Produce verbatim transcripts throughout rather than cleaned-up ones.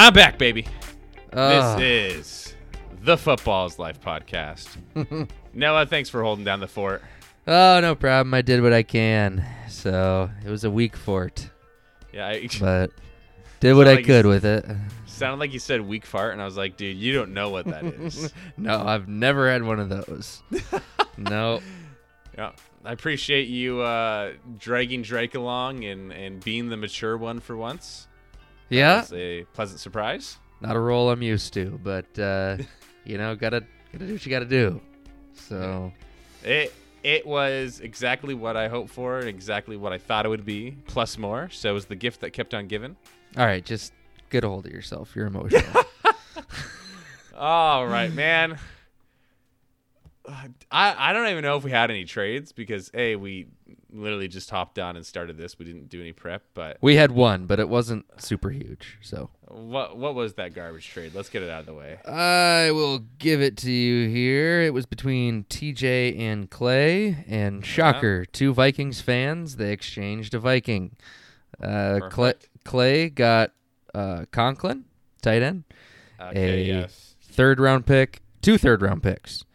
I'm back, baby. Uh. This is the Football's Life podcast. Noah, thanks for holding down the fort. Oh, no problem. I did what I can. So it was a weak fort. Yeah, I, but did what like I could with it. Sounded like you said weak fart, and I was like, dude, you don't know what that is. No, I've never had one of those. No. Yeah, I appreciate you uh, dragging Drake along and, and being the mature one for once. That yeah, was a pleasant surprise. Not a role I'm used to, but uh, you know, gotta gotta do what you gotta do. So it it was exactly what I hoped for, exactly what I thought it would be, plus more. So it was the gift that kept on giving. All right, just get a hold of yourself. You're emotional. All right, man. I, I don't even know if we had any trades because, A, we literally just hopped on and started this. We didn't do any prep, but we had one, but it wasn't super huge. So what what was that garbage trade? Let's get it out of the way. I will give it to you here. It was between T J and Clay, and shocker, yeah. Two Vikings fans. They exchanged a Viking. Uh, Clay, Clay got uh, Conklin, tight end, okay, a yes. third round pick, two third round picks.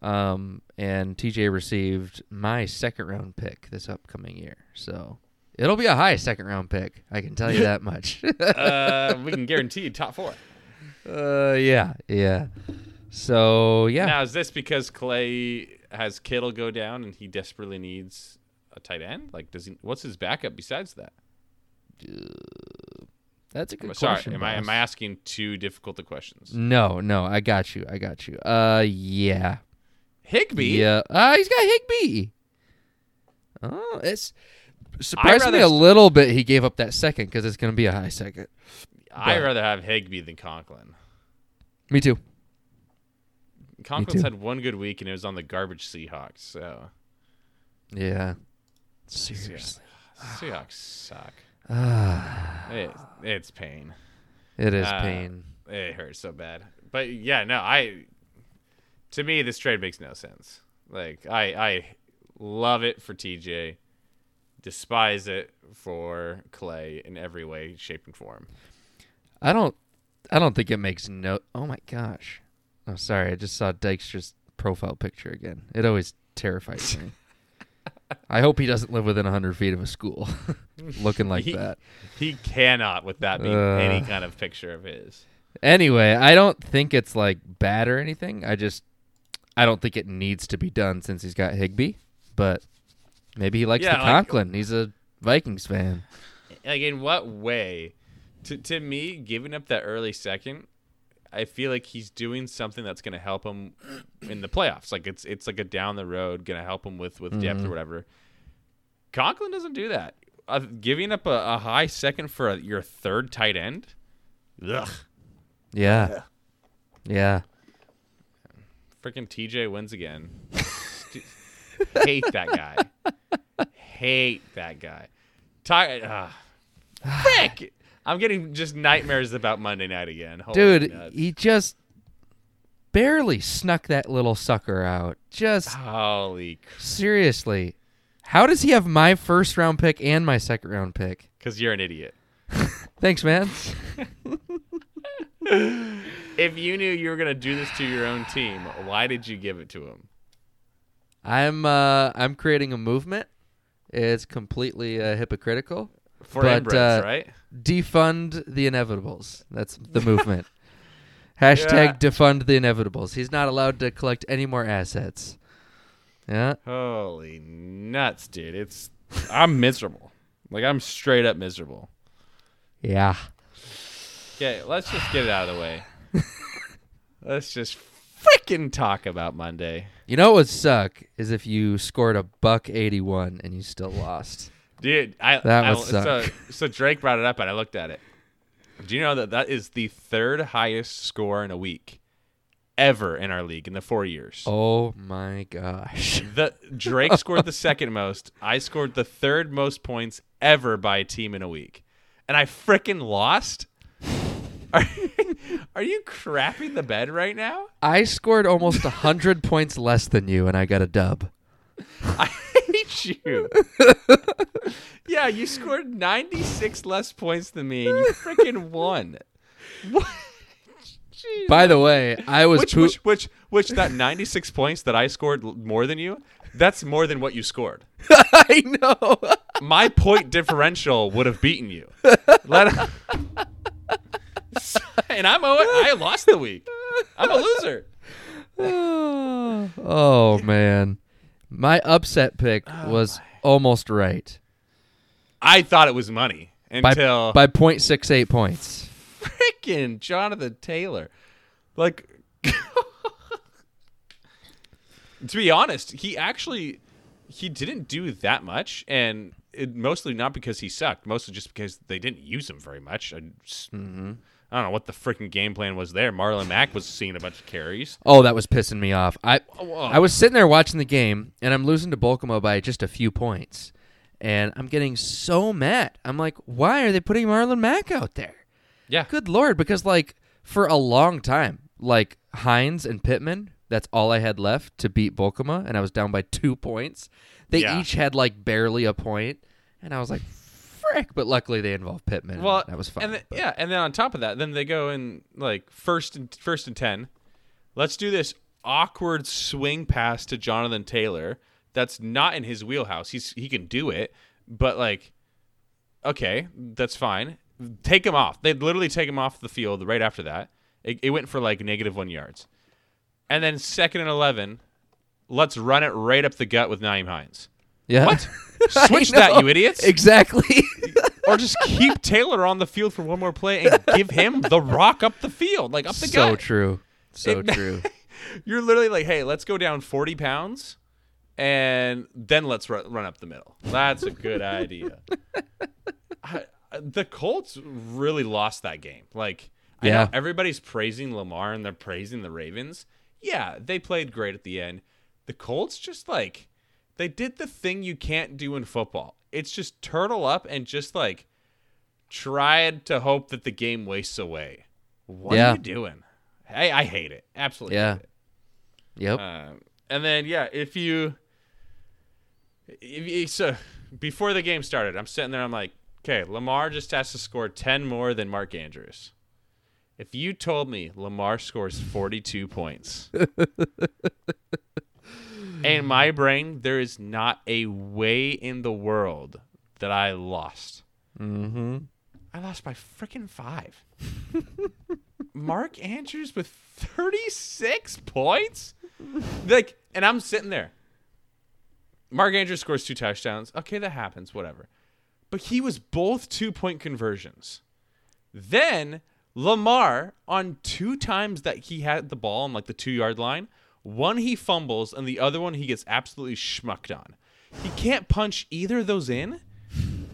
Um, and T J received my second round pick this upcoming year. So it'll be a high second round pick. I can tell you that much. uh, we can guarantee top four. Uh, yeah, yeah. So, yeah. Now, is this because Clay has Kittle go down and he desperately needs a tight end? Like, does he, what's his backup besides that? Uh, That's a good I'm question. Sorry, am I, am I asking too difficult of questions? No, no, I got you. I got you. Uh, yeah. Higbee? Yeah. Uh, he's got Higbee. Oh, it's surprised me a little bit he gave up that second because it's going to be a high second. I'd rather have Higbee than Conklin. Me too. Conklin's had one good week, and it was on the garbage Seahawks. So, yeah. Seriously. Seahawks suck. it, it's pain. It is uh, pain. It hurts so bad. But, yeah, no, I... To me, this trade makes no sense. Like, I I love it for T J, despise it for Clay in every way, shape, and form. I don't I don't think it makes no... Oh, my gosh. Oh, sorry. I just saw Dykstra's profile picture again. It always terrifies me. I hope he doesn't live within one hundred feet of a school looking like he, that. He cannot with that being uh, any kind of picture of his. Anyway, I don't think it's, like, bad or anything. I just... I don't think it needs to be done since he's got Higbee, but maybe he likes yeah, the Conklin. Like, he's a Vikings fan. Like, in what way? To to me, giving up that early second, I feel like he's doing something that's going to help him in the playoffs. Like, it's it's like a down the road, going to help him with, with depth mm-hmm. or whatever. Conklin doesn't do that. Uh, giving up a, a high second for a, your third tight end? Ugh. Yeah. Yeah. Yeah. Freaking T J wins again. Hate that guy. Hate that guy. Ty- uh, frick! I'm getting just nightmares about Monday night again. Holy Dude, nuts. He just barely snuck that little sucker out. Just holy crap. Seriously. How does he have my first round pick and my second round pick? Because you're an idiot. Thanks, man. If you knew you were going to do this to your own team, why did you give it to him? I'm uh, I'm creating a movement. It's completely uh, hypocritical. For but, inbreds, uh, right? Defund the inevitables. That's the movement. Hashtag yeah. defund the inevitables. He's not allowed to collect any more assets. Yeah. Holy nuts, dude. It's I'm miserable. Like, I'm straight up miserable. Yeah. Okay, let's just get it out of the way. Let's just freaking talk about Monday. You know what would suck is if you scored a buck eighty-one and you still lost. Dude, I, that I, would I, suck. So, so Drake brought it up and I looked at it. Do you know that that is the third highest score in a week ever in our league in the four years? Oh my gosh! The Drake scored the second most. I scored the third most points ever by a team in a week, and I freaking lost. Are, are you crapping the bed right now? I scored almost one hundred points less than you, and I got a dub. I hate you. Yeah, you scored ninety-six less points than me, and you freaking won. What? By the way, I was which, poo- which which which that ninety-six points that I scored more than you. That's more than what you scored. I know. My point differential would have beaten you. Let, and I'm I lost the week. I'm a loser. Oh, oh man. My upset pick oh, was my. almost right. I thought it was money until by, by zero point six eight points. Freaking Jonathan Taylor. Like to be honest, he actually he didn't do that much, and it, mostly not because he sucked, mostly just because they didn't use him very much. I, just, mm-hmm. I don't know what the freaking game plan was there. Marlon Mack was seeing a bunch of carries. Oh, that was pissing me off. I oh, oh. I was sitting there watching the game, and I'm losing to Bolkema by just a few points, and I'm getting so mad. I'm like, why are they putting Marlon Mack out there? Yeah. Good Lord, because like for a long time, like Hines and Pittman. That's all I had left to beat Bolkema, and I was down by two points. They yeah. each had, like, barely a point, and I was like, frick. But luckily they involved Pittman. Well, that was fun. And then, yeah, and then on top of that, then they go in, like, first and, first and ten. Let's do this awkward swing pass to Jonathan Taylor. That's not in his wheelhouse. He's He can do it, but, like, okay, that's fine. Take him off. They literally take him off the field right after that. It, it went for, like, negative one yards. And then second and eleven, let's run it right up the gut with Nyheim Hines. Yeah. What? Switch that, you idiots. Exactly. Or just keep Taylor on the field for one more play and give him the rock up the field, like up the so gut. So true. So it, true. You're literally like, hey, let's go down forty pounds, and then let's run, run up the middle. That's a good idea. I, the Colts really lost that game. Like, yeah. I know everybody's praising Lamar and they're praising the Ravens. Yeah, they played great at the end. The Colts just, like, they did the thing you can't do in football. It's just turtle up and just, like, tried to hope that the game wastes away. What yeah. are you doing? I, I hate it. Absolutely yeah. hate it. Yep. Um, and then, yeah, if you, if you... So, before the game started, I'm sitting there, I'm like, okay, Lamar just has to score ten more than Mark Andrews. If you told me Lamar scores forty-two points, in my brain, there is not a way in the world that I lost. Mm-hmm. I lost by freaking five. Mark Andrews with thirty-six points? Like, and I'm sitting there. Mark Andrews scores two touchdowns. Okay, that happens, whatever. But he was both two-point conversions. Then Lamar, on two times that he had the ball on, like, the two-yard line, one he fumbles, and the other one he gets absolutely schmucked on. He can't punch either of those in.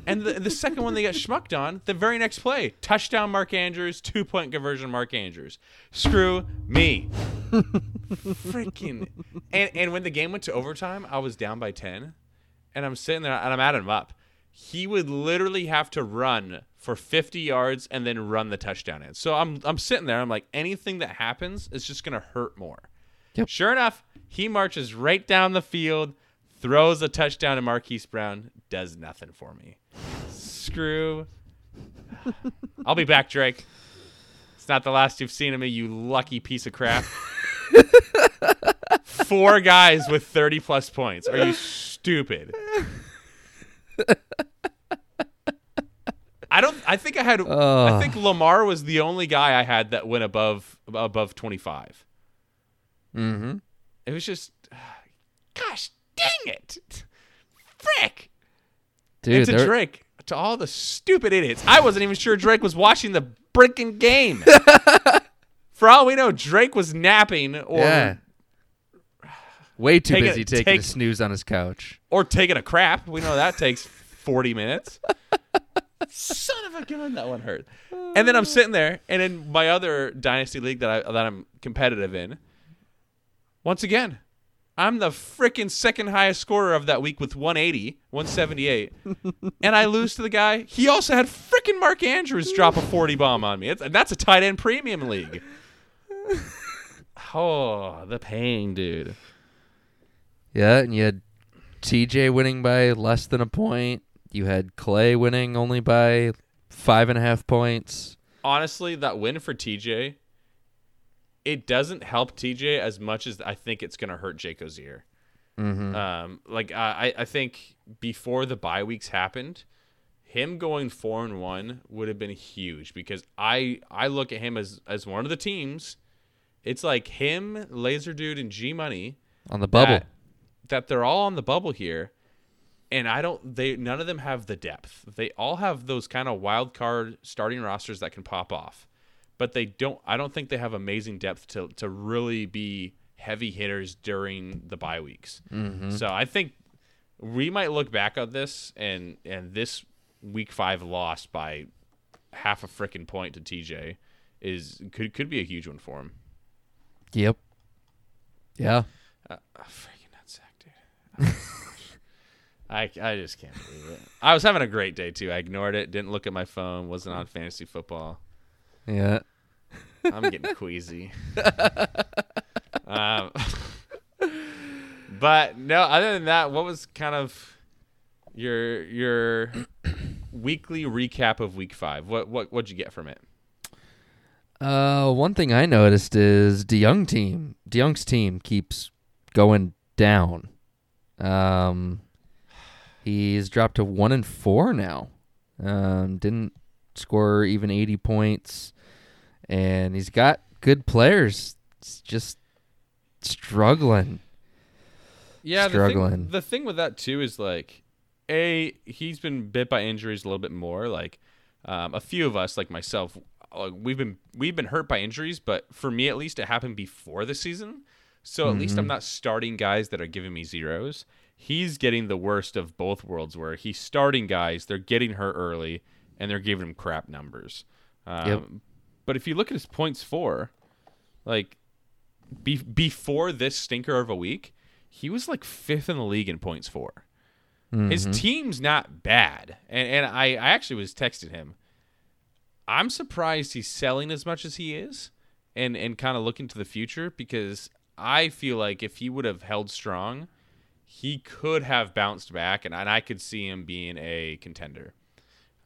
And the, the second one they get schmucked on, the very next play, touchdown Mark Andrews, two-point conversion Mark Andrews. Screw me. Freaking. And, and when the game went to overtime, I was down by ten, and I'm sitting there, and I'm adding him up. He would literally have to run for fifty yards and then run the touchdown in. So I'm I'm sitting there. I'm like, anything that happens is just going to hurt more. Yep. Sure enough, he marches right down the field, throws a touchdown to Marquise Brown, does nothing for me. Screw. I'll be back, Drake. It's not the last you've seen of me, you lucky piece of crap. Four guys with thirty-plus points. Are you stupid? I don't. I think I had. Uh, I think Lamar was the only guy I had that went above above twenty-five. Mm-hmm. It was just, gosh, dang it, frick, dude. And to Drake, to all the stupid idiots. I wasn't even sure Drake was watching the freaking game. For all we know, Drake was napping or. Yeah. Way too taking busy a, taking take, a snooze on his couch. Or taking a crap. We know that takes forty minutes. Son of a gun, that one hurt. And then I'm sitting there, and in my other Dynasty League that, I, that I'm competitive in, once again, I'm the freaking second highest scorer of that week with one eighty, one seventy-eight. And I lose to the guy. He also had freaking Mark Andrews drop a forty bomb on me. It's, and that's a tight end premium league. Oh, the pain, dude. Yeah, and you had T J winning by less than a point. You had Clay winning only by five and a half points. honestly, that win for T J, it doesn't help T J as much as I think it's going to hurt Jake Ozier. Mm-hmm. Um, like I, I think before the bye weeks happened, him going four and one would have been huge because I, I look at him as, as one of the teams. It's like him, Laser Dude, and G Money on the bubble. That, that they're all on the bubble here, and I don't. They none of them have the depth. They all have those kind of wild card starting rosters that can pop off, but they don't. I don't think they have amazing depth to to really be heavy hitters during the bye weeks. Mm-hmm. So I think we might look back on this and and this. Week five loss by half a frickin' point to T J is could could be a huge one for him. Yep. Yeah. Uh, oh, freaking nutsack, dude. I I just can't believe it. I was having a great day too. I ignored it. Didn't look at my phone. Wasn't on fantasy football. Yeah. I'm getting queasy. um. But no. Other than that, what was kind of your your weekly recap of week five? What what what'd you get from it? Uh, one thing I noticed is DeYoung team, DeYoung's team keeps going down. Um, he's dropped to one and four now. Um, didn't score even eighty points, and he's got good players. It's just struggling. Yeah, struggling. The thing, the thing with that too is like. A, he's been bit by injuries a little bit more. Like um, a few of us, like myself, we've been we've been hurt by injuries. But for me, at least, it happened before the season. So at mm-hmm. least I'm not starting guys that are giving me zeros. He's getting the worst of both worlds, where he's starting guys, they're getting hurt early, and they're giving him crap numbers. Um, yep. But if you look at his points for, like be- before this stinker of a week, he was like fifth in the league in points for. His team's not bad. And and I, I actually was texting him. I'm surprised he's selling as much as he is and, and kind of looking to the future because I feel like if he would have held strong, he could have bounced back, and, and I could see him being a contender.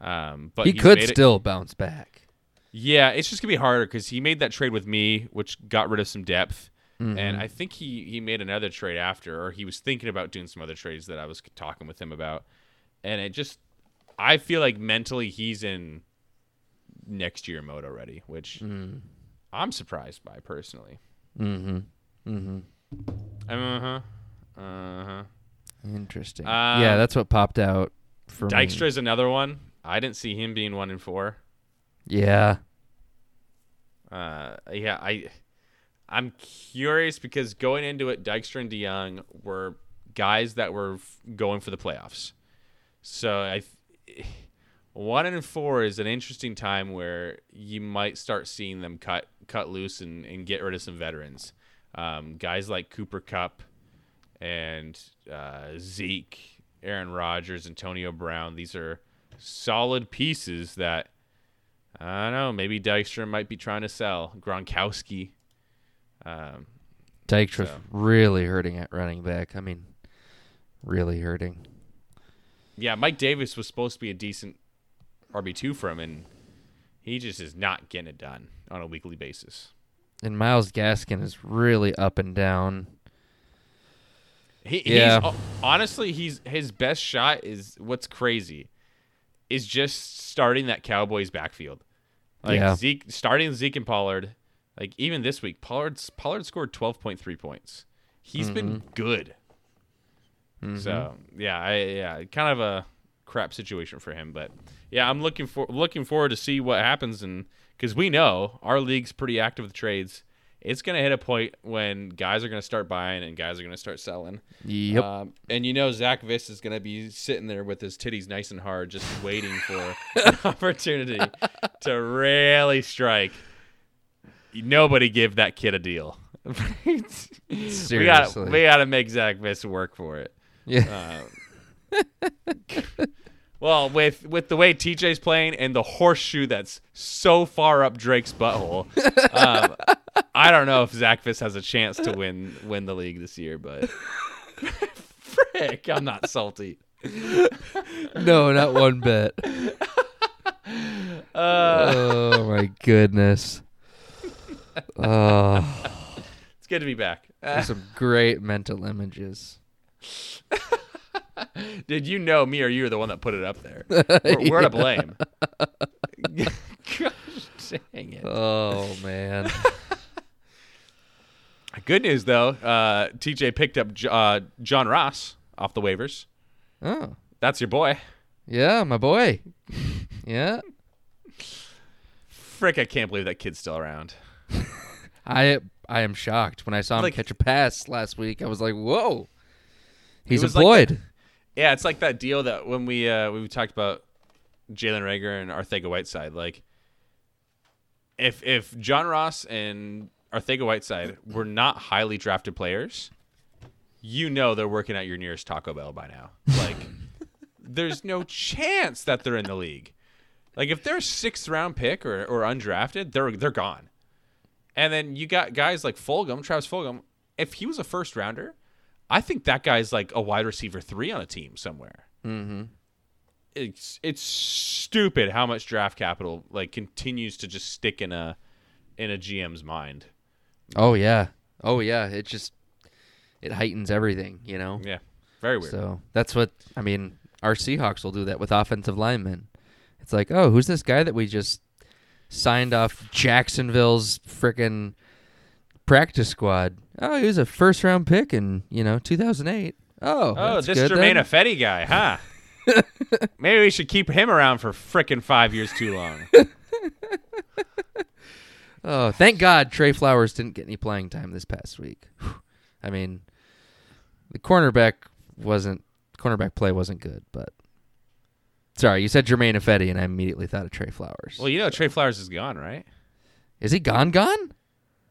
Um, but He could still it, bounce back. Yeah, it's just going to be harder because he made that trade with me, which got rid of some depth. Mm-hmm. And I think he, he made another trade after, or he was thinking about doing some other trades that I was talking with him about. And it just, I feel like mentally he's in next year mode already, which mm. I'm surprised by personally. Mm-hmm. Mm-hmm. Uh-huh. Uh-huh. Interesting. Um, yeah, that's what popped out for me. Dykstra's another one. I didn't see him being one and four. Yeah. Uh. Yeah, I... I'm curious because going into it, Dykstra and DeYoung were guys that were f- going for the playoffs. So I th- one and four is an interesting time where you might start seeing them cut cut loose and, and get rid of some veterans, um, guys like Cooper Kupp and uh, Zeke, Aaron Rodgers, Antonio Brown. These are solid pieces that I don't know. Maybe Dykstra might be trying to sell Gronkowski. Um, Dykstra's so. really hurting at running back. I mean, really hurting. Yeah, Mike Davis was supposed to be a decent R B two for him, and he just is not getting it done on a weekly basis. And Myles Gaskin is really up and down. He, yeah. He's, honestly, he's his best shot is what's crazy is just starting that Cowboys backfield. Like yeah. Zeke, starting Zeke and Pollard. Like, even this week, Pollard's, Pollard scored twelve point three points. He's mm-hmm. been good. Mm-hmm. So, yeah, I, yeah, kind of a crap situation for him. But, yeah, I'm looking for looking forward to see what happens. And because we know our league's pretty active with trades. It's going to hit a point when guys are going to start buying and guys are going to start selling. Yep. Um, and you know Zach Fiss is going to be sitting there with his titties nice and hard just waiting for an opportunity to really strike. Nobody give that kid a deal. Seriously. We gotta, we gotta make Zach Fiss work for it. Yeah. Um, well, with with the way T J's playing and the horseshoe that's so far up Drake's butthole, um, I don't know if Zach Fiss has a chance to win win the league this year, but frick, I'm not salty. No, not one bit. Uh, oh, my goodness. Oh. It's good to be back. There's some great mental images. Did you know me or you were the one that put it up there? We're, we're to blame. Gosh dang it. Oh, man. Good news, though. Uh, T J picked up J- uh, John Ross off the waivers. Oh. That's your boy. Yeah, my boy. Yeah. Frick, I can't believe that kid's still around. I I am shocked. When I saw him like, catch a pass last week, I was like, whoa. He's employed. Like that, yeah, it's like that deal that when we uh, we talked about Jalen Reagor and Arthega Whiteside. Like, if if John Ross and Arthega Whiteside were not highly drafted players, you know they're working at your nearest Taco Bell by now. Like, there's no chance that they're in the league. Like, if they're a sixth round pick or, or undrafted, they're they're gone. And then you got guys like Fulgham, Travis Fulgham. If he was a first rounder, I think that guy's like a wide receiver three on a team somewhere. Mm-hmm. It's it's stupid how much draft capital like continues to just stick in a in a G M's mind. Oh yeah, oh yeah. It just it heightens everything, you know. Yeah, very weird. So that's what I mean. Our Seahawks will do that with offensive linemen. It's like, oh, who's this guy that we just signed off Jacksonville's frickin' practice squad? Oh, he was a first-round pick in, you know, two thousand eight. Oh, oh, this good, Jermaine Fetty guy, huh? Maybe we should keep him around for frickin' five years too long. Oh, thank God Trey Flowers didn't get any playing time this past week. Whew. I mean, the cornerback wasn't cornerback play wasn't good, but sorry, you said Jermaine Fetty, and I immediately thought of Trey Flowers. Well, you know, so. Trey Flowers is gone, right? Is he gone, gone?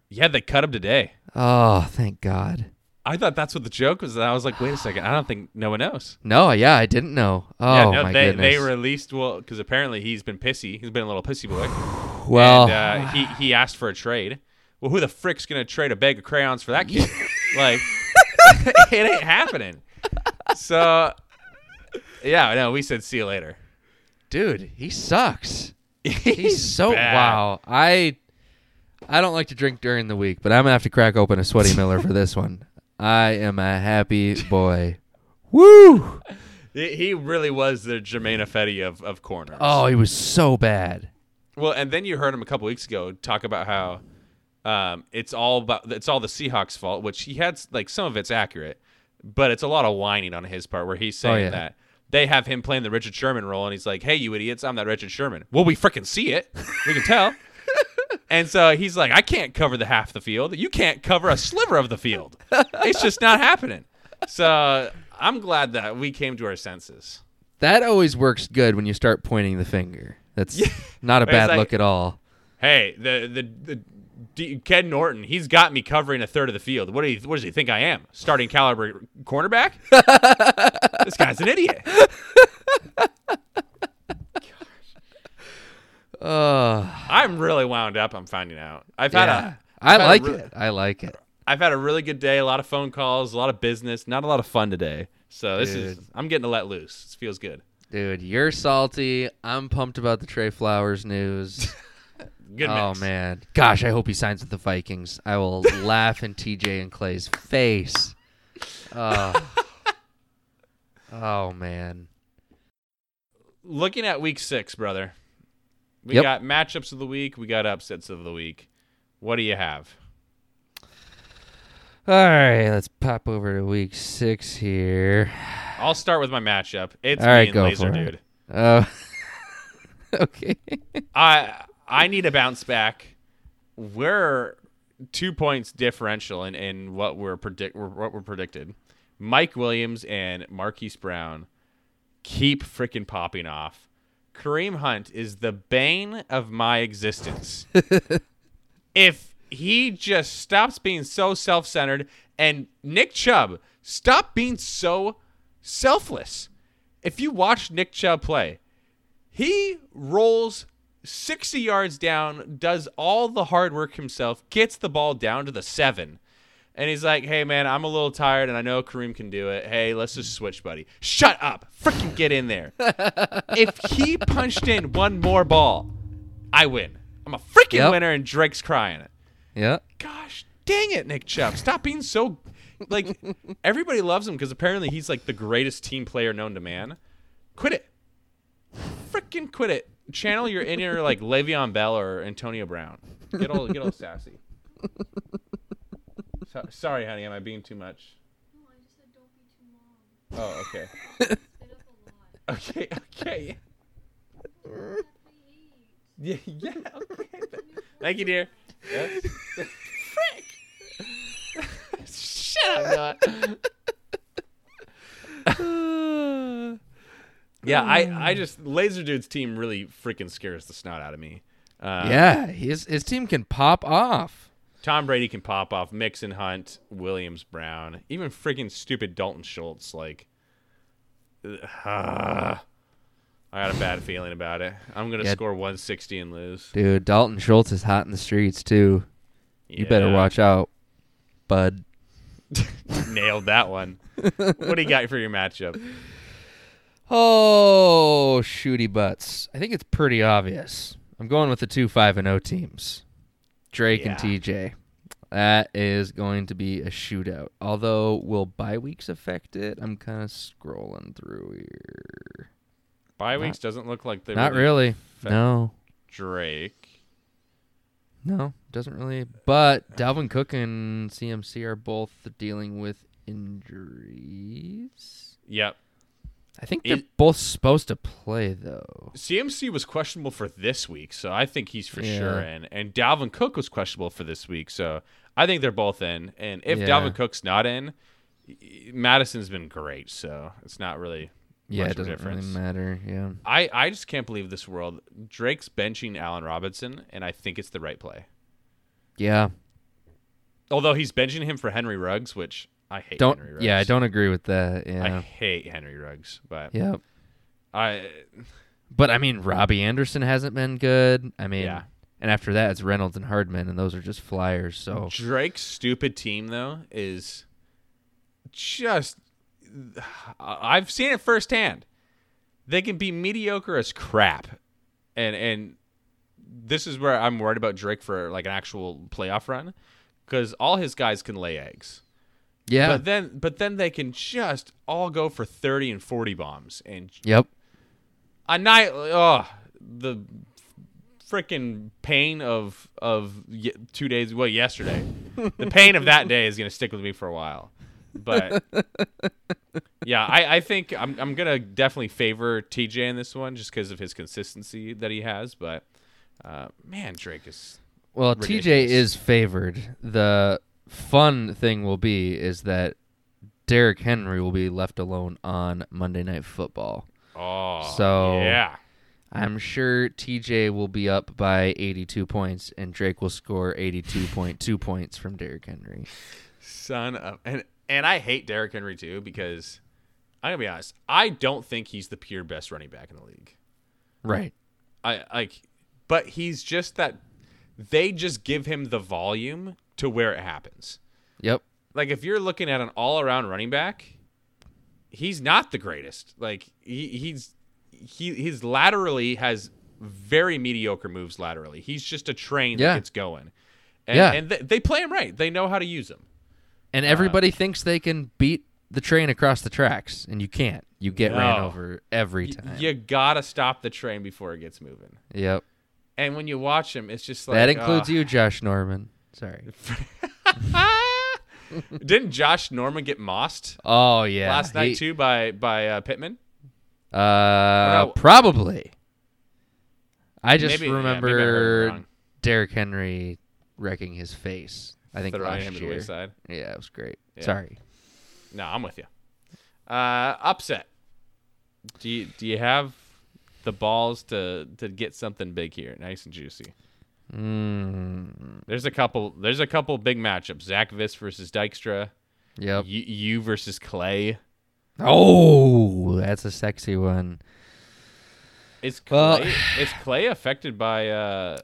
Yeah, they cut him today. Oh, thank God. I thought that's what the joke was. I was like, wait a second. I don't think no one knows. No, yeah, I didn't know. Oh, yeah, no, my they, goodness. They released, well, because apparently he's been pissy. He's been a little pissy boy. Well. And uh, he, he asked for a trade. Well, who the frick's going to trade a bag of crayons for that kid? Like, it ain't happening. So... Yeah, no, we said see you later. Dude, he sucks. He's, He's so bad. Wow. I I don't like to drink during the week, but I'm going to have to crack open a Sweaty Miller for this one. I am a happy boy. Woo! He really was the Jermaine Fetty of, of corners. Oh, he was so bad. Well, and then you heard him a couple weeks ago talk about how um, it's all about it's all the Seahawks' fault, which he had, like, some of it's accurate, but it's a lot of whining on his part where he's saying oh, yeah. that. They have him playing the Richard Sherman role, and he's like, hey, you idiots, I'm that Richard Sherman. Well, we freaking see it. We can tell. And so he's like, I can't cover the half the field. You can't cover a sliver of the field. It's just not happening. So I'm glad that we came to our senses. That always works good when you start pointing the finger. That's yeah. not a bad like, look at all. Hey, the the, the D- Ken Norton, he's got me covering a third of the field. What do you, what does he think I am? Starting caliber cornerback? This guy's an idiot. uh, I'm really wound up, I'm finding out. I've had yeah, a, I've I had like a re- it. I like it. I've had a really good day, a lot of phone calls, a lot of business, not a lot of fun today. So this Dude. is I'm getting to let loose. This feels good. Dude, you're salty. I'm pumped about the Trey Flowers news. Good oh, mix. Man. Gosh, I hope he signs with the Vikings. I will laugh in T J and Clay's face. Uh, oh, man. Looking at week six, brother, we yep. got matchups of the week. We got upsets of the week. What do you have? All right, let's pop over to week six here. I'll start with my matchup. It's All me right, and Laser Dude. Uh, okay. I... I need a bounce back. We're two points differential in, in what we're predict what we're predicted. Mike Williams and Marquise Brown keep freaking popping off. Kareem Hunt is the bane of my existence. If he just stops being so self-centered, and Nick Chubb, stop being so selfless. If you watch Nick Chubb play, he rolls sixty yards down, does all the hard work himself, gets the ball down to the seven. And he's like, hey, man, I'm a little tired, and I know Kareem can do it. Hey, let's just switch, buddy. Shut up. Freaking get in there. If he punched in one more ball, I win. I'm a freaking yep. winner, and Drake's crying it. Yeah. Gosh dang it, Nick Chubb. Stop being so – like, everybody loves him because apparently he's, like, the greatest team player known to man. Quit it. Freaking quit it. Channel your inner, like, Le'Veon Bell or Antonio Brown. Get all, get all sassy. So, sorry, honey. Am I being too much? No, I just said don't be too long. Oh, okay. I said it a lot. Okay, okay. Yeah, yeah, okay. Thank you, dear. Yes. Frick! Shut up, Noah. Yeah, I, I just, Laser Dude's team really freaking scares the snot out of me. Uh, yeah, his his team can pop off. Tom Brady can pop off. Mixon, Hunt, Williams, Brown, even freaking stupid Dalton Schultz. Like, uh, I got a bad feeling about it. I'm going to yeah. score one sixty and lose. Dude, Dalton Schultz is hot in the streets, too. Yeah. You better watch out, bud. Nailed that one. What do you got for your matchup? Oh, shooty butts. I think it's pretty obvious. I'm going with the two five and oh teams, Drake yeah. and T J. That is going to be a shootout. Although, will bye weeks affect it? I'm kind of scrolling through here. Bye weeks doesn't look like they not really. really. No. Drake. No, doesn't really. But Dalvin Cook and C M C are both dealing with injuries. Yep. I think they're it, both supposed to play, though. C M C was questionable for this week, so I think he's for yeah. sure in. And Dalvin Cook was questionable for this week, so I think they're both in. And if yeah. Dalvin Cook's not in, Madison's been great, so it's not really... Yeah, it doesn't difference. really matter. Yeah, I, I just can't believe this world. Drake's benching Allen Robinson, and I think it's the right play. Yeah. Although he's benching him for Henry Ruggs, which I hate don't, Henry Ruggs. Yeah, I don't agree with that. Yeah. I hate Henry Ruggs. But yeah. I. But, I mean, Robbie Anderson hasn't been good. I mean, yeah. and after that, it's Reynolds and Hardman, and those are just flyers. So Drake's stupid team, though, is just... I've seen it firsthand. They can be mediocre as crap, and and this is where I'm worried about Drake for like an actual playoff run, because all his guys can lay eggs. Yeah. But then, but then they can just all go for thirty and forty bombs and yep. A night, oh, the freaking pain of of two days. Well, yesterday, the pain of that day is gonna stick with me for a while. But yeah, I, I think I'm I'm gonna definitely favor T J in this one just because of his consistency that he has. But uh, man, Drake is well. Ridiculous. T J is favored. The fun thing will be is that Derrick Henry will be left alone on Monday Night Football. Oh, so yeah, I'm sure T J will be up by eighty-two points, and Drake will score eighty-two point two points from Derrick Henry. Son of and. And I hate Derrick Henry, too, because I'm going to be honest. I don't think he's the pure best running back in the league. Right. I like, but he's just that they just give him the volume to where it happens. Yep. Like, if you're looking at an all-around running back, he's not the greatest. Like, he, he's he his laterally has very mediocre moves laterally. He's just a train yeah. that gets going. And, yeah. and th- they play him right. They know how to use him. And everybody uh, thinks they can beat the train across the tracks, and you can't. You get no. ran over every time. You, you got to stop the train before it gets moving. Yep. And when you watch him, it's just like... That includes uh, you, Josh Norman. Sorry. Didn't Josh Norman get mossed? Oh, yeah. Last night, he, too, by, by uh, Pittman? Uh, no. Probably. I just maybe, remember yeah, I Derrick Henry wrecking his face. I think last him year. The yeah, it was great. Yeah. Sorry. No, I'm with you. Uh, upset. Do you do you have the balls to, to get something big here, nice and juicy? Mm. There's a couple. There's a couple big matchups. Zach Fiss versus Dykstra. Yep. You, you versus Clay. Oh, that's a sexy one. Is Clay well, is Clay affected by? Uh,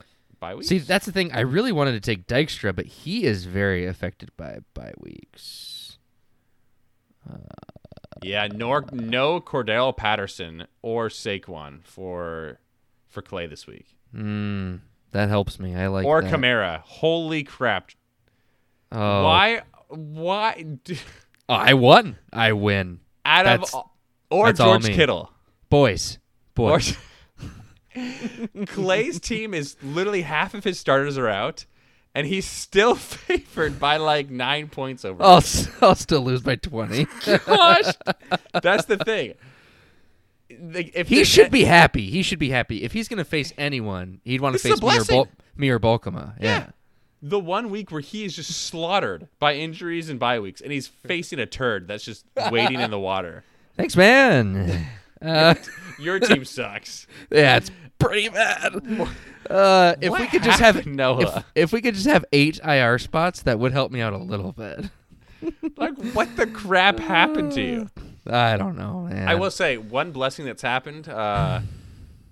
See, that's the thing. I really wanted to take Dykstra, but he is very affected by bye weeks. Uh, yeah, nor, no Cordell Patterson or Saquon for for Clay this week. Mm, that helps me. I like or that. Or Kamara. Holy crap. Oh. Why? Why? Do... Oh, I won. I win. Out that's, of Or that's George Kittle. Boys. Boys. Or... Clay's team is literally half of his starters are out. And he's still favored by like nine points over. I'll, I'll still lose by twenty. Gosh, that's the thing. If he should be happy. He should be happy. If he's going to face anyone, he'd want to face me or, Bol- me or Bolkema. Yeah. yeah. The one week where he is just slaughtered by injuries and bye weeks, and he's facing a turd that's just waiting in the water. Thanks, man. Uh, your team sucks. Yeah, it's pretty bad. Uh, if what we could just have Noah, if, if we could just have eight I R spots, that would help me out a little bit. Like, what the crap happened to you? I don't know, man. I will say one blessing that's happened. Uh,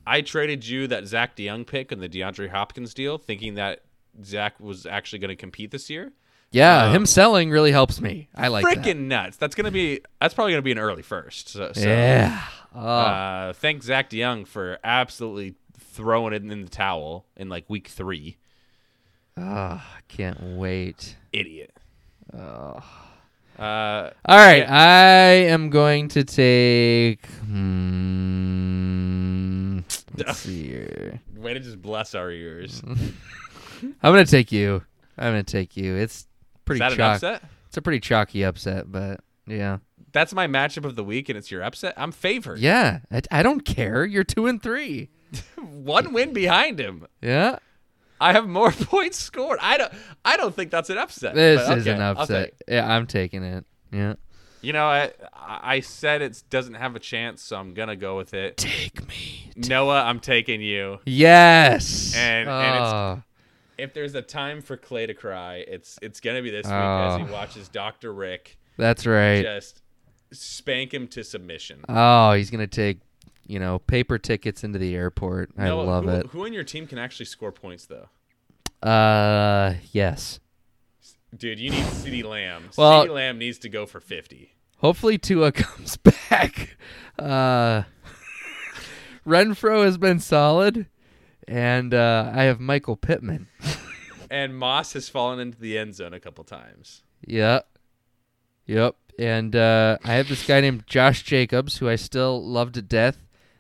I traded you that Zach DeYoung pick and the DeAndre Hopkins deal, thinking that Zach was actually going to compete this year. Yeah, um, him selling really helps me. I like freaking that. Nuts. That's gonna be. That's probably gonna be an early first. So, so yeah. Oh. Uh, thank Zach DeYoung for absolutely throwing it in the towel in like week three. Ah, oh, can't wait. Idiot. Oh. Uh, All right, yeah. I am going to take. Hmm, let's see here. Way to just bless our ears. I'm gonna take you. I'm gonna take you. It's pretty. Is that chalk. An upset? It's a pretty chalky upset, but yeah. That's my matchup of the week, and it's your upset. I'm favored. Yeah, I, I don't care. You're two and three, one win behind him. Yeah, I have more points scored. I don't. I don't think that's an upset. This okay, is an upset. Yeah, I'm taking it. Yeah. You know, I I said it doesn't have a chance, so I'm gonna go with it. Take me, take Noah. I'm taking you. Yes. And oh. and it's. If there's a time for Clay to cry, it's it's gonna be this week oh. as he watches Doctor Rick. That's right. Just spank him to submission. Oh, he's gonna take, you know, paper tickets into the airport. No, I love who, it. Who on your team can actually score points though? Uh, yes. Dude, you need CeeDee Lamb. Well, CeeDee Lamb needs to go for fifty. Hopefully Tua comes back. Uh, Renfro has been solid. And uh, I have Michael Pittman. And Moss has fallen into the end zone a couple times. Yeah. Yep. And uh, I have this guy named Josh Jacobs, who I still love to death,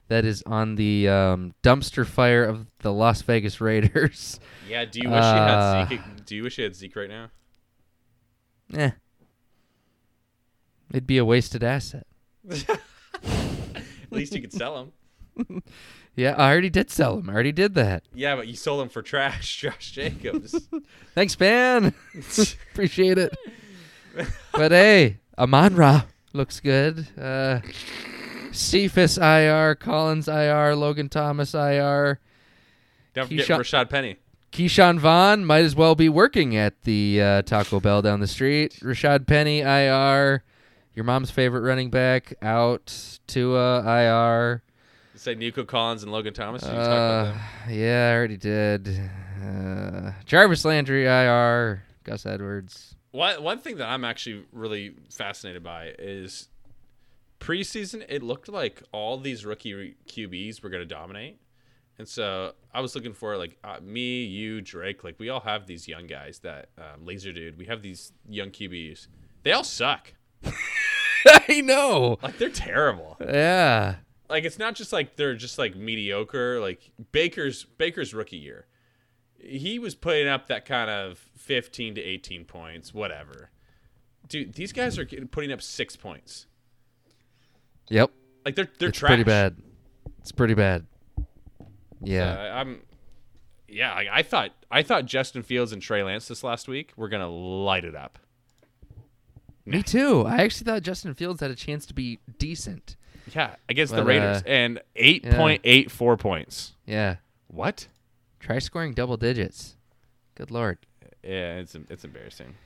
that is on the um, dumpster fire of the Las Vegas Raiders. Yeah, do you wish uh, you had Zeke? Do you wish you had Zeke right now? Eh. It'd be a wasted asset. At least you could sell him. Yeah, I already did sell him. I already did that. Yeah, but you sold him for trash, Josh Jacobs. Thanks, man. Appreciate it. But hey, Amon-Ra looks good. Uh, Cephas I R, Collins I R, Logan Thomas I R. Don't forget Keysha- Rashad Penny. Keyshawn Vaughn might as well be working at the uh, Taco Bell down the street. Rashad Penny I R. Your mom's favorite running back out. Tua I R. Say Nico Collins and Logan Thomas. Did you uh, talk about them? Yeah, I already did. Uh, Jarvis Landry, I R, Gus Edwards. One, one thing that I'm actually really fascinated by is preseason, it looked like all these rookie Q Bs were going to dominate. And so I was looking for, like, uh, me, you, Drake. Like, we all have these young guys that um, Laser Dude. We have these young Q Bs. They all suck. I know. Like, they're terrible. Yeah. Like, it's not just like they're just like mediocre. Like Baker's Baker's rookie year, he was putting up that kind of fifteen to eighteen points, whatever. Dude, these guys are putting up six points. Yep. Like they're they're it's trash. Pretty bad. It's pretty bad. Yeah. Uh, I'm. Yeah, I, I thought I thought Justin Fields and Trey Lance this last week were gonna light it up. Nah. Me too. I actually thought Justin Fields had a chance to be decent. Yeah, against but, the Raiders. Uh, and eight point eight four yeah. points. Yeah. What? Try scoring double digits. Good Lord. Yeah, it's it's embarrassing.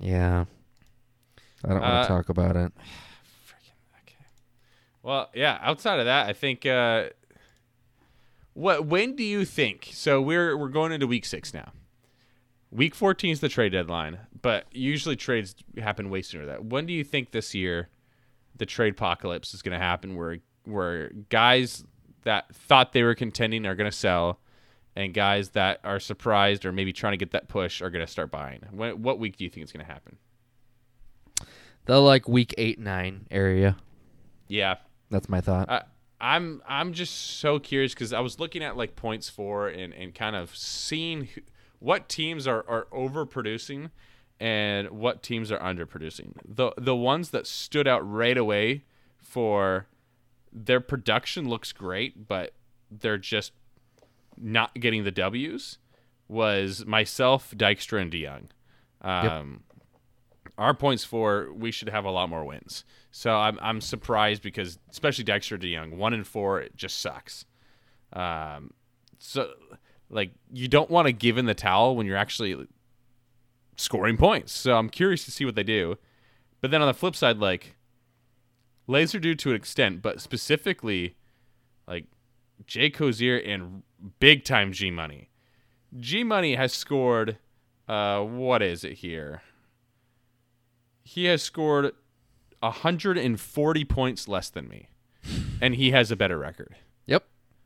Yeah. I don't uh, want to talk about it. Freaking okay. Well, yeah, outside of that, I think uh, what when do you think? So we're we're going into week six now. Week fourteen is the trade deadline, but usually trades happen way sooner than that. When do you think this year the trade apocalypse is going to happen where where guys that thought they were contending are going to sell, and guys that are surprised or maybe trying to get that push are going to start buying. When, what week do you think it's going to happen? The like week eight, nine area. Yeah, that's my thought. I, I'm I'm just so curious because I was looking at like points for and, and kind of seeing who, what teams are, are overproducing and what teams are underproducing. The the ones that stood out right away for their production looks great, but they're just not getting the W's was myself, Dykstra, and DeYoung. Um, yep. Our points for we should have a lot more wins. So I'm I'm surprised because especially Dykstra, DeYoung, one and four, it just sucks. Um, so like you don't want to give in the towel when you're actually scoring points. So I'm curious to see what they do. But then on the flip side, like Laser Dude to an extent, but specifically like Jake Ozier and big time G Money. G Money has scored, uh, what is it here? He has scored one hundred forty points less than me, and he has a better record. Yep,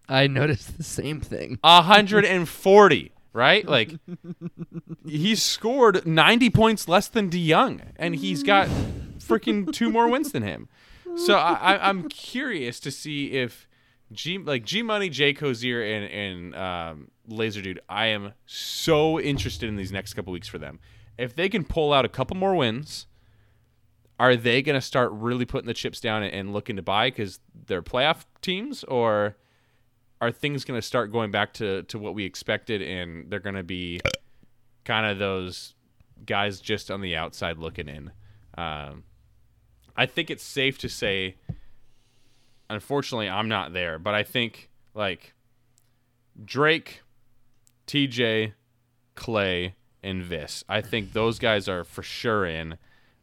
I noticed the same thing. one hundred forty, right? Like he's scored ninety points less than DeYoung, and he's got freaking two more wins than him. So I, I, I'm curious to see if. G like G Money, Jake Ozier, and and um, Laser Dude. I am so interested in these next couple weeks for them. If they can pull out a couple more wins, are they going to start really putting the chips down and, and looking to buy because they're playoff teams, or are things going to start going back to, to what we expected and they're going to be kind of those guys just on the outside looking in? Um, I think it's safe to say. Unfortunately, I'm not there, but I think like Drake, T J, Clay, and Viss. I think those guys are for sure in.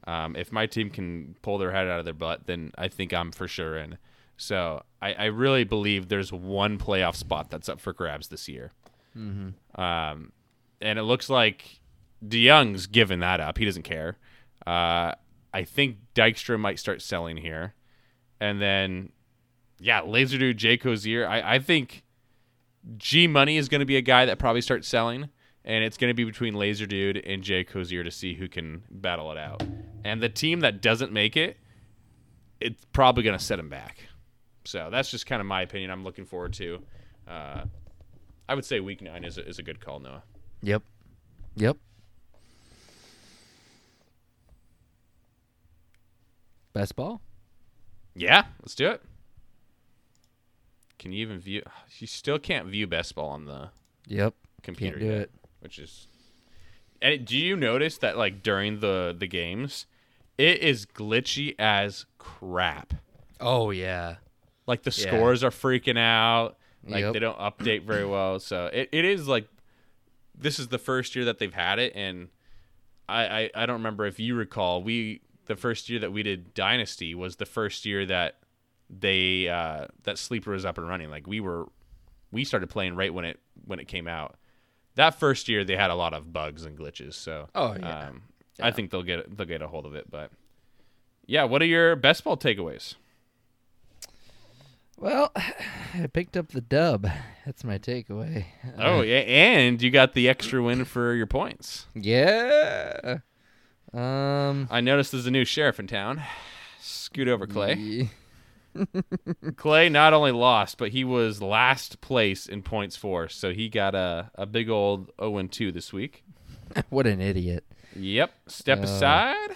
Um, if my team can pull their head out of their butt, then I think I'm for sure in. So I, I really believe there's one playoff spot that's up for grabs this year. Mm-hmm. Um, and it looks like DeYoung's given that up. He doesn't care. Uh, I think Dykstra might start selling here. And then... Yeah, Laser Dude, Jake Ozier. I, I think G Money is going to be a guy that probably starts selling, and it's going to be between Laser Dude and Jake Ozier to see who can battle it out. And the team that doesn't make it, it's probably going to set them back. So that's just kind of my opinion. I'm looking forward to. Uh, I would say week nine is a, is a good call, Noah. Yep. Yep. Best ball? Yeah, let's do it. Can you even view? You still can't view best ball on the yep computer. Can't do yet, it. Which is, and do you notice that like during the, the games, it is glitchy as crap. Oh yeah, like the yeah. scores are freaking out. Like yep. they don't update very well. So it, it is like, this is the first year that they've had it, and I, I I don't remember if you recall we the first year that we did Dynasty was the first year that. They uh, that sleeper was up and running. Like we were, we started playing right when it when it came out. That first year they had a lot of bugs and glitches. So oh yeah, um, yeah. I think they'll get they'll get a hold of it. But yeah, what are your best ball takeaways? Well, I picked up the dub. That's my takeaway. Oh yeah, and you got the extra win for your points. Yeah. Um, I noticed there's a new sheriff in town. Scoot over, Clay. Yeah. Clay not only lost, but he was last place in points for, so he got a, a big old oh and two this week. What an idiot. Yep. Step uh, aside.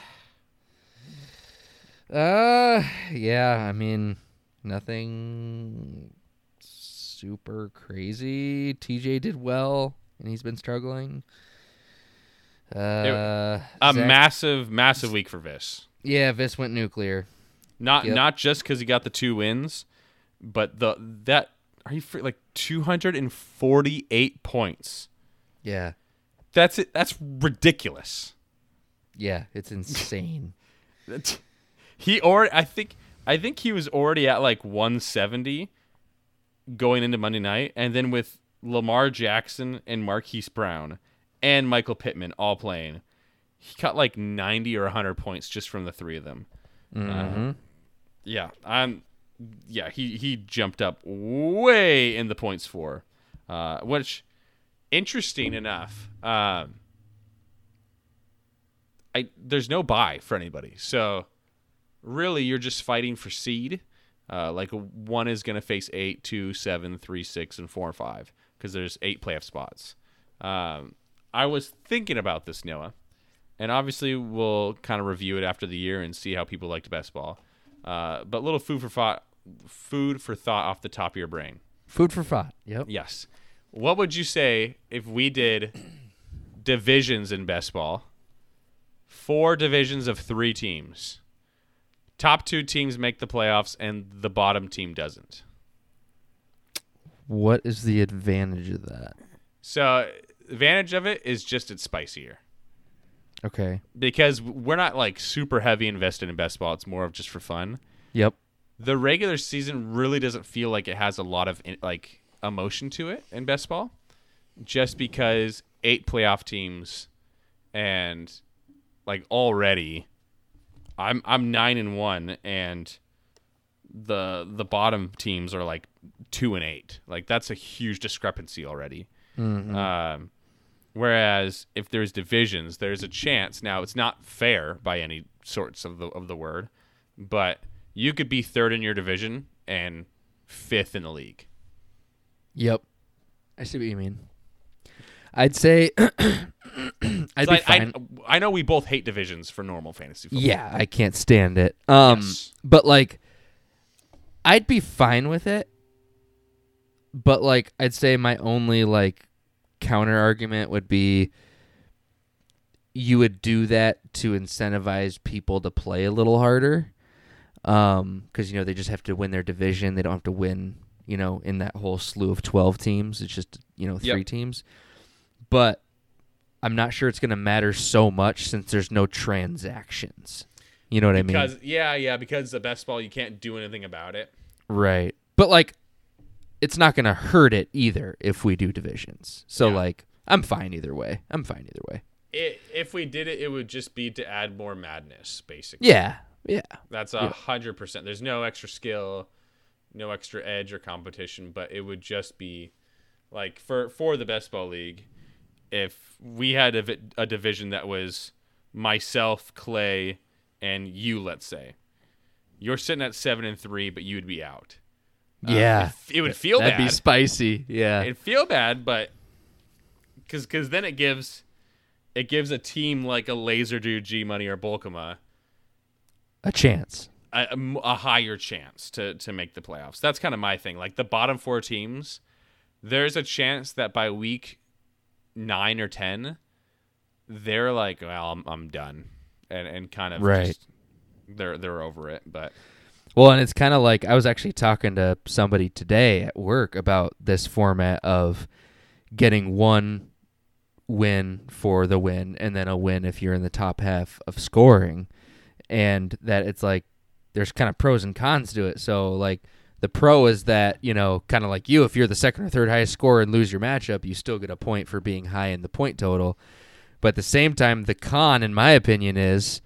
Uh, yeah, I mean, nothing super crazy. T J did well, and he's been struggling. Uh, a Zach, massive, massive week for Viss. Yeah, Viss went nuclear. Not yep. not just because he got the two wins, but the that are you free, like two hundred forty-eight points. Yeah, that's it. That's ridiculous. Yeah, it's insane. he or I think I think he was already at like one seventy going into Monday night, and then with Lamar Jackson and Marquise Brown and Michael Pittman all playing, he got like ninety or one hundred points just from the three of them. Mm-hmm. Uh, Yeah, I'm yeah, he, he jumped up way in the points for, uh, which interesting enough, um, I there's no buy for anybody. So really you're just fighting for seed. Uh, like one is going to face eight, two, seven, three, six, and four and five because there's eight playoff spots. Um, I was thinking about this, Noah, and obviously we'll kind of review it after the year and see how people liked best ball. Uh, but little food for thought, food for thought off the top of your brain. Food for thought. Yep. Yes. What would you say if we did divisions in best ball? Four divisions of three teams. Top two teams make the playoffs, and the bottom team doesn't. What is the advantage of that? So, advantage of it is just it's spicier. Okay. Because we're not like super heavy invested in best ball. It's more of just for fun. Yep. The regular season really doesn't feel like it has a lot of like emotion to it in best ball, just because eight playoff teams and like already I'm I'm nine and one and the the bottom teams are like two and eight. Like that's a huge discrepancy already. Mm-hmm. Um Whereas if there's divisions, there's a chance. Now, it's not fair by any sorts of the of the word, but you could be third in your division and fifth in the league. Yep. I see what you mean. I'd say I'd so be I, fine. I, I know we both hate divisions for normal fantasy football. Yeah, I can't stand it. Um, yes. But, like, I'd be fine with it. But, like, I'd say my only, like, counter argument would be you would do that to incentivize people to play a little harder um because you know they just have to win their division. They don't have to win, you know, in that whole slew of twelve teams. It's just, you know, three yep. teams. But I'm not sure it's going to matter so much since there's no transactions, you know what because, I mean yeah yeah because the best ball you can't do anything about it, right? But like it's not going to hurt it either if we do divisions. So, yeah. like, I'm fine either way. I'm fine either way. It, if we did it, it would just be to add more madness, basically. Yeah, yeah. That's one hundred percent. Yeah. There's no extra skill, no extra edge or competition, but it would just be, like, for, for the best ball league, if we had a, a division that was myself, Clay, and you, let's say, you're sitting at seven and three, but you'd be out. Yeah, uh, it would feel That'd bad. That'd be spicy. Yeah, it'd feel bad, but because because then it gives it gives a team like a Laser Dude, G Money, or Bolkema a chance, a, a, a higher chance to to make the playoffs. That's kind of my thing. Like the bottom four teams, there's a chance that by week nine or ten, they're like, well, I'm, I'm done, and and kind of right. just, they're they're over it, but. Well, and it's kind of like I was actually talking to somebody today at work about this format of getting one win for the win and then a win if you're in the top half of scoring, and that it's like there's kind of pros and cons to it. So, like, the pro is that, you know, kind of like you, if you're the second or third highest scorer and lose your matchup, you still get a point for being high in the point total. But at the same time, the con, in my opinion, is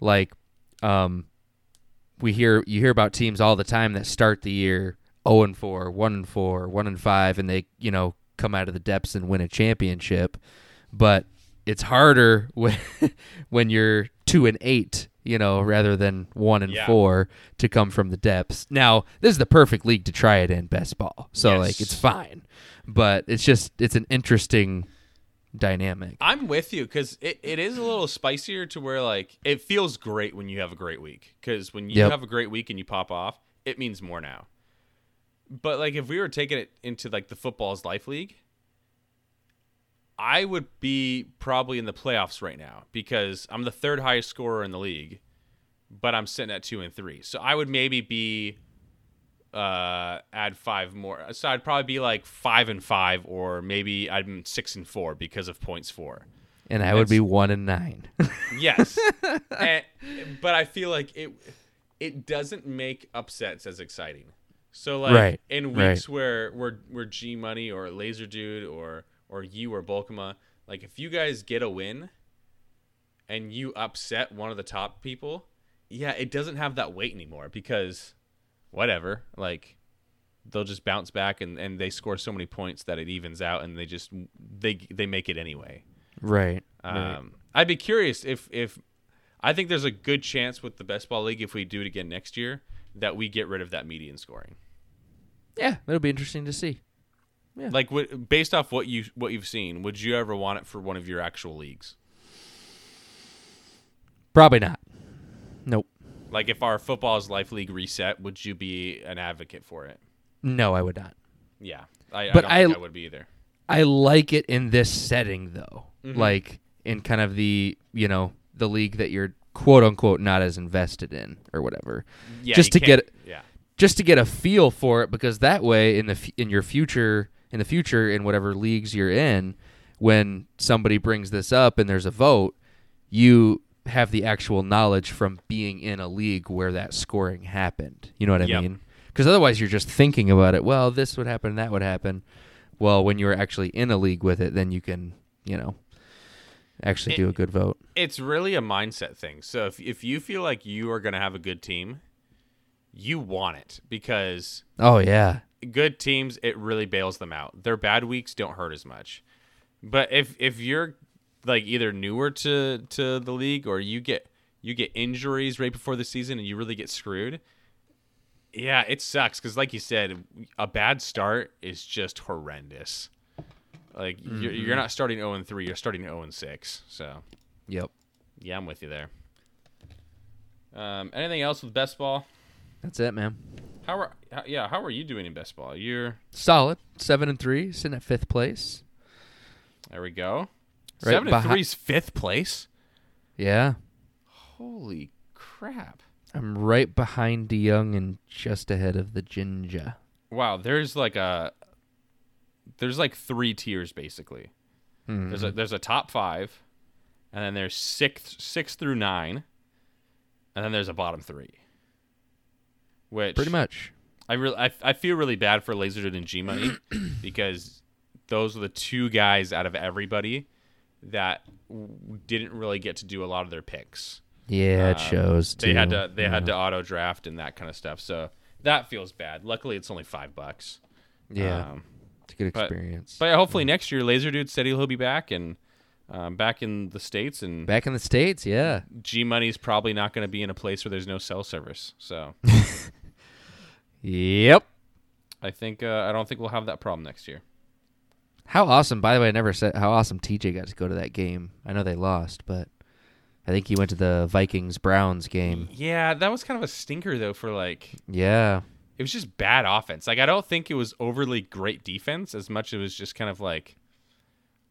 like – um. We hear you hear about teams all the time that start the year zero and four, one and four, one and five, and they, you know, come out of the depths and win a championship. But it's harder when when you're two and eight, you know, rather than one and yeah. four to come from the depths. Now, this is the perfect league to try it in best ball. So yes. like it's fine. But it's just it's an interesting dynamic. I'm with you because it, it is a little spicier to where like it feels great when you have a great week, because when you yep. have a great week and you pop off, it means more now. But like if we were taking it into like the Football's Life League, I would be probably in the playoffs right now because I'm the third highest scorer in the league, but I'm sitting at two and three. So I would maybe be uh add five more, so I'd probably be like five and five, or maybe I'm six and four because of points four, and I That's, would be one and nine. Yes, and, but I feel like it it doesn't make upsets as exciting. So like right. in weeks right. where where where G Money or Laser Dude or or you or Bolkema, like if you guys get a win and you upset one of the top people, yeah, it doesn't have that weight anymore because whatever. Like, they'll just bounce back, and, and they score so many points that it evens out, and they just they they make it anyway. Right. Um, right. I'd be curious if if I think there's a good chance with the best ball league, if we do it again next year, that we get rid of that median scoring. Yeah, that'll be interesting to see. Yeah. Like, what, based off what you what you've seen, would you ever want it for one of your actual leagues? Probably not. Nope. Like, if our Football's Life League reset, would you be an advocate for it? No, I would not. Yeah, I, but I don't I, think I would be either. I like it in this setting, though. Mm-hmm. Like, in kind of the, you know, the league that you're quote-unquote not as invested in or whatever. Yeah, just to get yeah. just to get a feel for it, because that way in the in your future in the future in whatever leagues you're in, when somebody brings this up and there's a vote, you have the actual knowledge from being in a league where that scoring happened. You know what I yep. mean? Because otherwise you're just thinking about it. Well, this would happen, that would happen. Well, when you're actually in a league with it, then you can, you know, actually it, do a good vote. It's really a mindset thing. So if if you feel like you are going to have a good team, you want it, because oh yeah, good teams, it really bails them out. Their bad weeks don't hurt as much. But if if you're like either newer to, to the league, or you get you get injuries right before the season and you really get screwed, yeah, it sucks, because like you said, a bad start is just horrendous. Like, mm-hmm. you're, you're not starting oh and three, you're starting oh and six. So, yep. Yeah, I'm with you there. Um, anything else with best ball? That's it, man. How are how, yeah? How are you doing in best ball? You're solid, seven and three, sitting at fifth place. There we go. Right seven behi- and three's fifth place. Yeah. Holy crap! I'm right behind DeYoung and just ahead of the Ginger. Wow, there's like a. There's like three tiers, basically. Mm. There's a there's a top five, and then there's six six through nine, and then there's a bottom three. Which pretty much, I really I, I feel really bad for Laser Dude and G Money, because those are the two guys out of everybody that w- didn't really get to do a lot of their picks. Yeah, um, it shows. They too. had to they yeah. had to auto draft and that kind of stuff. So that feels bad. Luckily, it's only five bucks. Yeah. Um, It's a good experience. But, but hopefully yeah. next year, Laser Dude said he'll be back and um, back in the States. and Back in the States, yeah. G Money's probably not going to be in a place where there's no cell service. So, yep. I think uh, I don't think we'll have that problem next year. How awesome, by the way, I never said how awesome T J got to go to that game. I know they lost, but I think he went to the Vikings-Browns game. Yeah, that was kind of a stinker, though, for like... Yeah. It was just bad offense. Like, I don't think it was overly great defense as much as it was just kind of like,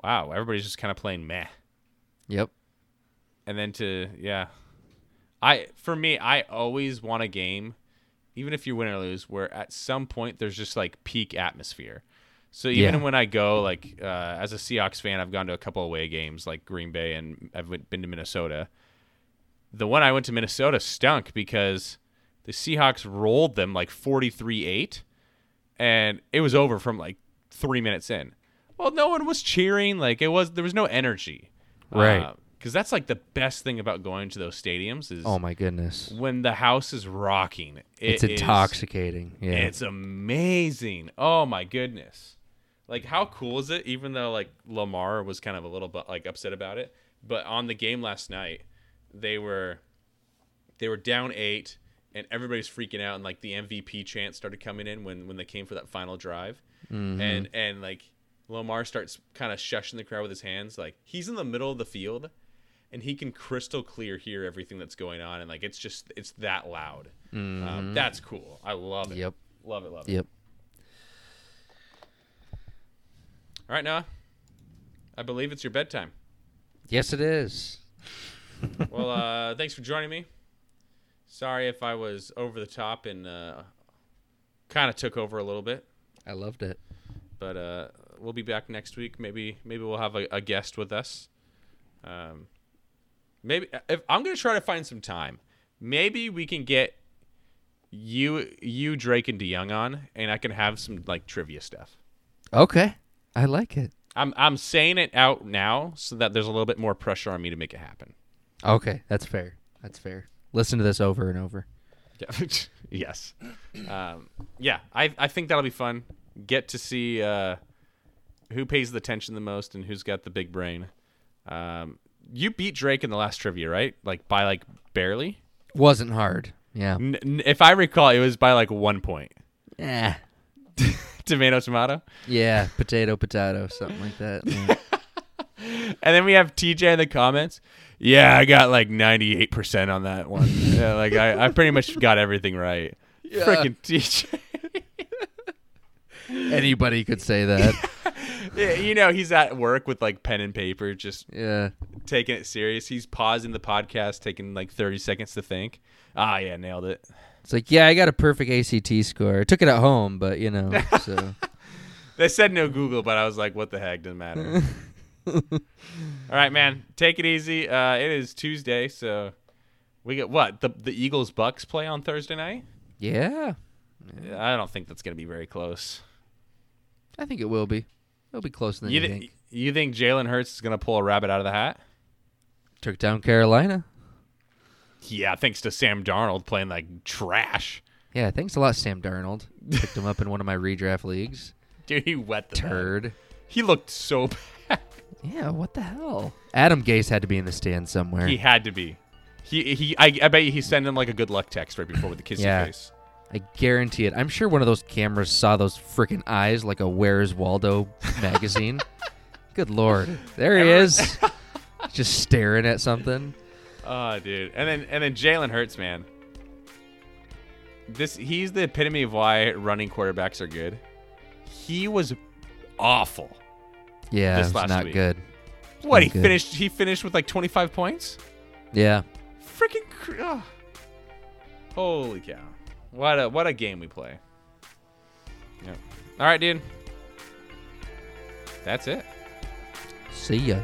wow, everybody's just kind of playing meh. Yep. And then to, yeah. I For me, I always want a game, even if you win or lose, where at some point there's just, like, peak atmosphere. So even yeah. when I go, like, uh, as a Seahawks fan, I've gone to a couple away games, like Green Bay, and I've been to Minnesota. The one I went to Minnesota stunk because... the Seahawks rolled them like forty-three eight, and it was over from like three minutes in. Well, no one was cheering. Like, it was, there was no energy. Right. Because uh, that's like the best thing about going to those stadiums is, oh my goodness, when the house is rocking. It it's is, intoxicating. Yeah. It's amazing. Oh my goodness. Like, how cool is it? Even though like Lamar was kind of a little bit like upset about it, but on the game last night, they were, they were down eight. And everybody's freaking out, and like the M V P chant started coming in when, when they came for that final drive, mm-hmm. and and like Lamar starts kind of shushing the crowd with his hands, like he's in the middle of the field, and he can crystal clear hear everything that's going on, and like it's just it's that loud. Mm-hmm. Um, that's cool. I love it. Yep. Love it. Love it. Yep. All right, Noah. I believe it's your bedtime. Yes, it is. Well, uh, thanks for joining me. Sorry if I was over the top and uh, kind of took over a little bit. I loved it. But uh, we'll be back next week. Maybe maybe we'll have a, a guest with us. Um, maybe if I'm going to try to find some time. Maybe we can get you, you Drake, and DeYoung on, and I can have some like trivia stuff. Okay. I like it. I'm I'm saying it out now so that there's a little bit more pressure on me to make it happen. Okay. That's fair. That's fair. Listen to this over and over. Yeah. Yes. Um, yeah, I I think that'll be fun. Get to see uh, who pays the attention the most and who's got the big brain. Um, you beat Drake in the last trivia, right? Like by like barely? Wasn't hard. Yeah. N- n- if I recall, it was by like one point. Yeah. Tomato, tomato? Yeah, potato, potato, something like that. Yeah. And then we have T J in the comments. Yeah, I got like ninety-eight percent on that one. Yeah, like I, I pretty much got everything right. Yeah. Freaking T J. Anybody could say that. Yeah, you know, he's at work with like pen and paper, just yeah, taking it serious. He's pausing the podcast, taking like thirty seconds to think. Ah, yeah, nailed it. It's like, yeah, I got a perfect A C T score. I took it at home, but, you know. So. They said no Google, but I was like, what the heck? Doesn't matter. All right, man. Take it easy. Uh, it is Tuesday, so we get what? The the Eagles-Bucks play on Thursday night? Yeah. I don't think that's going to be very close. I think it will be. It'll be closer than you, you th- think. You think Jalen Hurts is going to pull a rabbit out of the hat? Took down Carolina. Yeah, thanks to Sam Darnold playing like trash. Yeah, thanks a lot, Sam Darnold. Picked him up in one of my redraft leagues. Dude, he wet the turd. Bed. He looked so bad. Yeah, what the hell? Adam Gase had to be in the stand somewhere. He had to be. He he. I, I bet you he sent him like a good luck text right before with the kissy yeah, face. I guarantee it. I'm sure one of those cameras saw those freaking eyes like a Where's Waldo magazine. Good Lord. There he is. Just staring at something. Oh, dude. And then and then Jalen Hurts, man. This he's the epitome of why running quarterbacks are good. He was awful. Yeah, this last not week. Good. What, not he good. finished he finished with like twenty-five points? Yeah. Freaking oh. Holy cow. What a what a game we play. Yeah. All right, dude. That's it. See ya.